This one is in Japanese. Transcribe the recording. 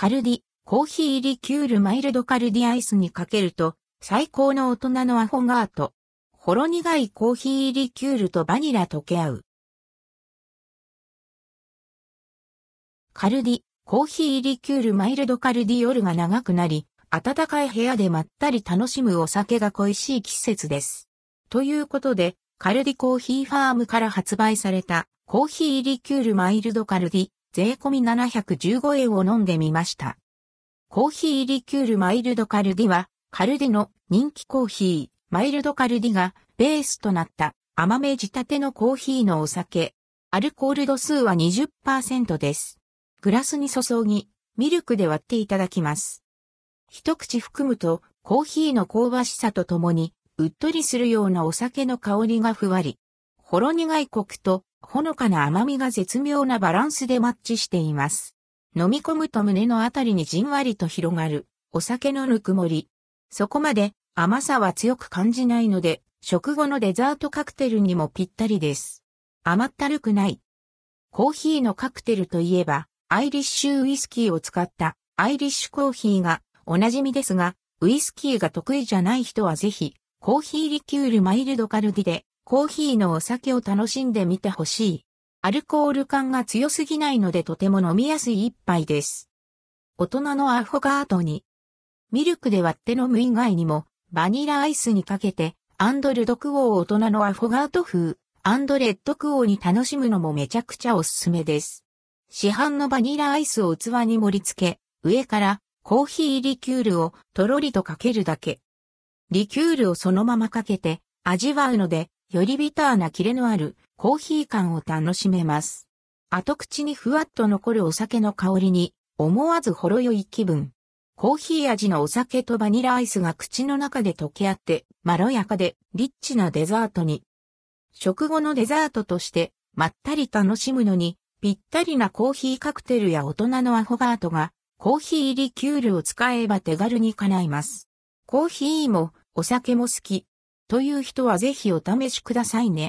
カルディ、コーヒーリキュールマイルドカルディアイスにかけると、最高の大人のアフォガート。ほろ苦いコーヒーリキュールとバニラ溶け合う。カルディ、コーヒーリキュールマイルドカルディ。夜が長くなり、暖かい部屋でまったり楽しむお酒が恋しい季節です。ということで、カルディコーヒーファームから発売されたコーヒーリキュールマイルドカルディ、税込み715円を飲んでみました。コーヒーリキュールマイルドカルディは、カルディの人気コーヒー、マイルドカルディがベースとなった甘め仕立てのコーヒーのお酒。アルコール度数は 20% です。グラスに注ぎ、ミルクで割っていただきます。一口含むと、コーヒーの香ばしさとともに、うっとりするようなお酒の香りがふわり。ほろ苦いコクと、ほのかな甘みが絶妙なバランスでマッチしています。飲み込むと胸のあたりにじんわりと広がる、お酒のぬくもり。そこまで甘さは強く感じないので、食後のデザートカクテルにもぴったりです。甘ったるくない。コーヒーのカクテルといえば、アイリッシュウイスキーを使ったアイリッシュコーヒーが、おなじみですが、ウイスキーが得意じゃない人はぜひ、コーヒーリキュールマイルドカルディで、コーヒーのお酒を楽しんでみてほしい。アルコール感が強すぎないのでとても飲みやすい一杯です。大人のアフォガートに、ミルクで割って飲む以外にも、バニラアイスにかけて、レッドクオー。大人のアフォガート風、レッドクオーに楽しむのもめちゃくちゃおすすめです。市販のバニラアイスを器に盛り付け、上から、コーヒーリキュールをとろりとかけるだけ。リキュールをそのままかけて味わうので、よりビターなキレのあるコーヒー感を楽しめます。後口にふわっと残るお酒の香りに思わずほろ酔い気分。コーヒー味のお酒とバニラアイスが口の中で溶け合ってまろやかでリッチなデザートに。食後のデザートとしてまったり楽しむのにぴったりなコーヒーカクテルや大人のアフォガートがコーヒーリキュールを使えば手軽に叶います。コーヒーもお酒も好きという人はぜひお試しくださいね。